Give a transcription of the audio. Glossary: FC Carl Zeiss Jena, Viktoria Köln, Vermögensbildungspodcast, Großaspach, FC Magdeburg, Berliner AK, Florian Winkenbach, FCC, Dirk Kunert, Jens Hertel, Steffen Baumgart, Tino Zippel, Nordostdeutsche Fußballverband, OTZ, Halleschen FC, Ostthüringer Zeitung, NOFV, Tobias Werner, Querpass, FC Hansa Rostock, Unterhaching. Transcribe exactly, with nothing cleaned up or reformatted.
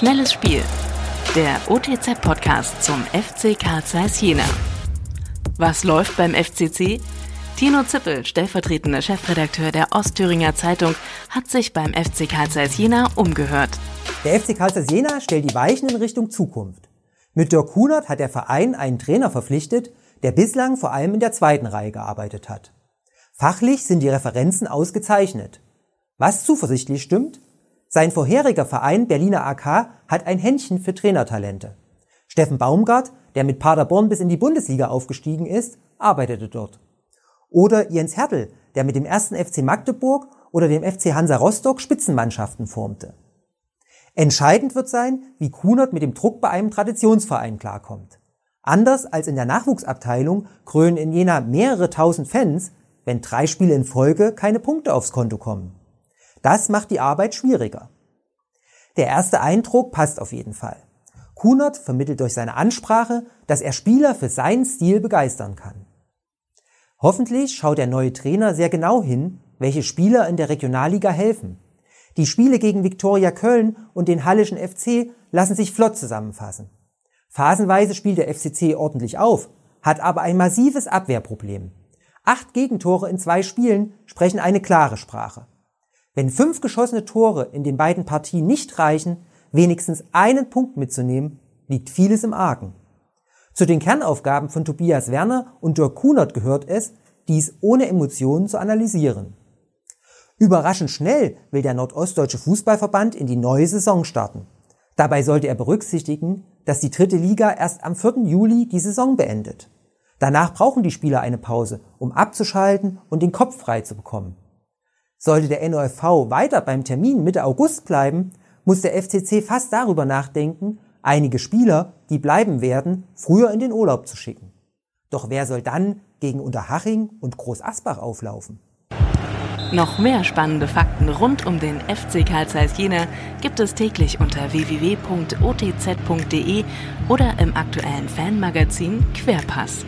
Schnelles Spiel, der O T Z-Podcast zum F C Carl Zeiss Jena. Was läuft beim F C C? Tino Zippel, stellvertretender Chefredakteur der Ostthüringer Zeitung, hat sich beim F C Carl Zeiss Jena umgehört. Der F C Carl Zeiss Jena stellt die Weichen in Richtung Zukunft. Mit Dirk Kunert hat der Verein einen Trainer verpflichtet, der bislang vor allem in der zweiten Reihe gearbeitet hat. Fachlich sind die Referenzen ausgezeichnet. Was zuversichtlich stimmt? Sein vorheriger Verein Berliner A K hat ein Händchen für Trainertalente. Steffen Baumgart, der mit Paderborn bis in die Bundesliga aufgestiegen ist, arbeitete dort. Oder Jens Hertel, der mit dem ersten F C Magdeburg oder dem F C Hansa Rostock Spitzenmannschaften formte. Entscheidend wird sein, wie Kunert mit dem Druck bei einem Traditionsverein klarkommt. Anders als in der Nachwuchsabteilung krönen in Jena mehrere tausend Fans, wenn drei Spiele in Folge keine Punkte aufs Konto kommen. Das macht die Arbeit schwieriger. Der erste Eindruck passt auf jeden Fall. Kunert vermittelt durch seine Ansprache, dass er Spieler für seinen Stil begeistern kann. Hoffentlich schaut der neue Trainer sehr genau hin, welche Spieler in der Regionalliga helfen. Die Spiele gegen Viktoria Köln und den Halleschen F C lassen sich flott zusammenfassen. Phasenweise spielt der F C C ordentlich auf, hat aber ein massives Abwehrproblem. Acht Gegentore in zwei Spielen sprechen eine klare Sprache. Wenn fünf geschossene Tore in den beiden Partien nicht reichen, wenigstens einen Punkt mitzunehmen, liegt vieles im Argen. Zu den Kernaufgaben von Tobias Werner und Dirk Kunert gehört es, dies ohne Emotionen zu analysieren. Überraschend schnell will der Nordostdeutsche Fußballverband in die neue Saison starten. Dabei sollte er berücksichtigen, dass die dritte Liga erst am vierten Juli die Saison beendet. Danach brauchen die Spieler eine Pause, um abzuschalten und den Kopf frei zu bekommen. Sollte der N O F V weiter beim Termin Mitte August bleiben, muss der F C C fast darüber nachdenken, einige Spieler, die bleiben werden, früher in den Urlaub zu schicken. Doch wer soll dann gegen Unterhaching und Großaspach auflaufen? Noch mehr spannende Fakten rund um den F C Carl Zeiss Jena gibt es täglich unter w w w punkt o t z punkt d e oder im aktuellen Fanmagazin Querpass.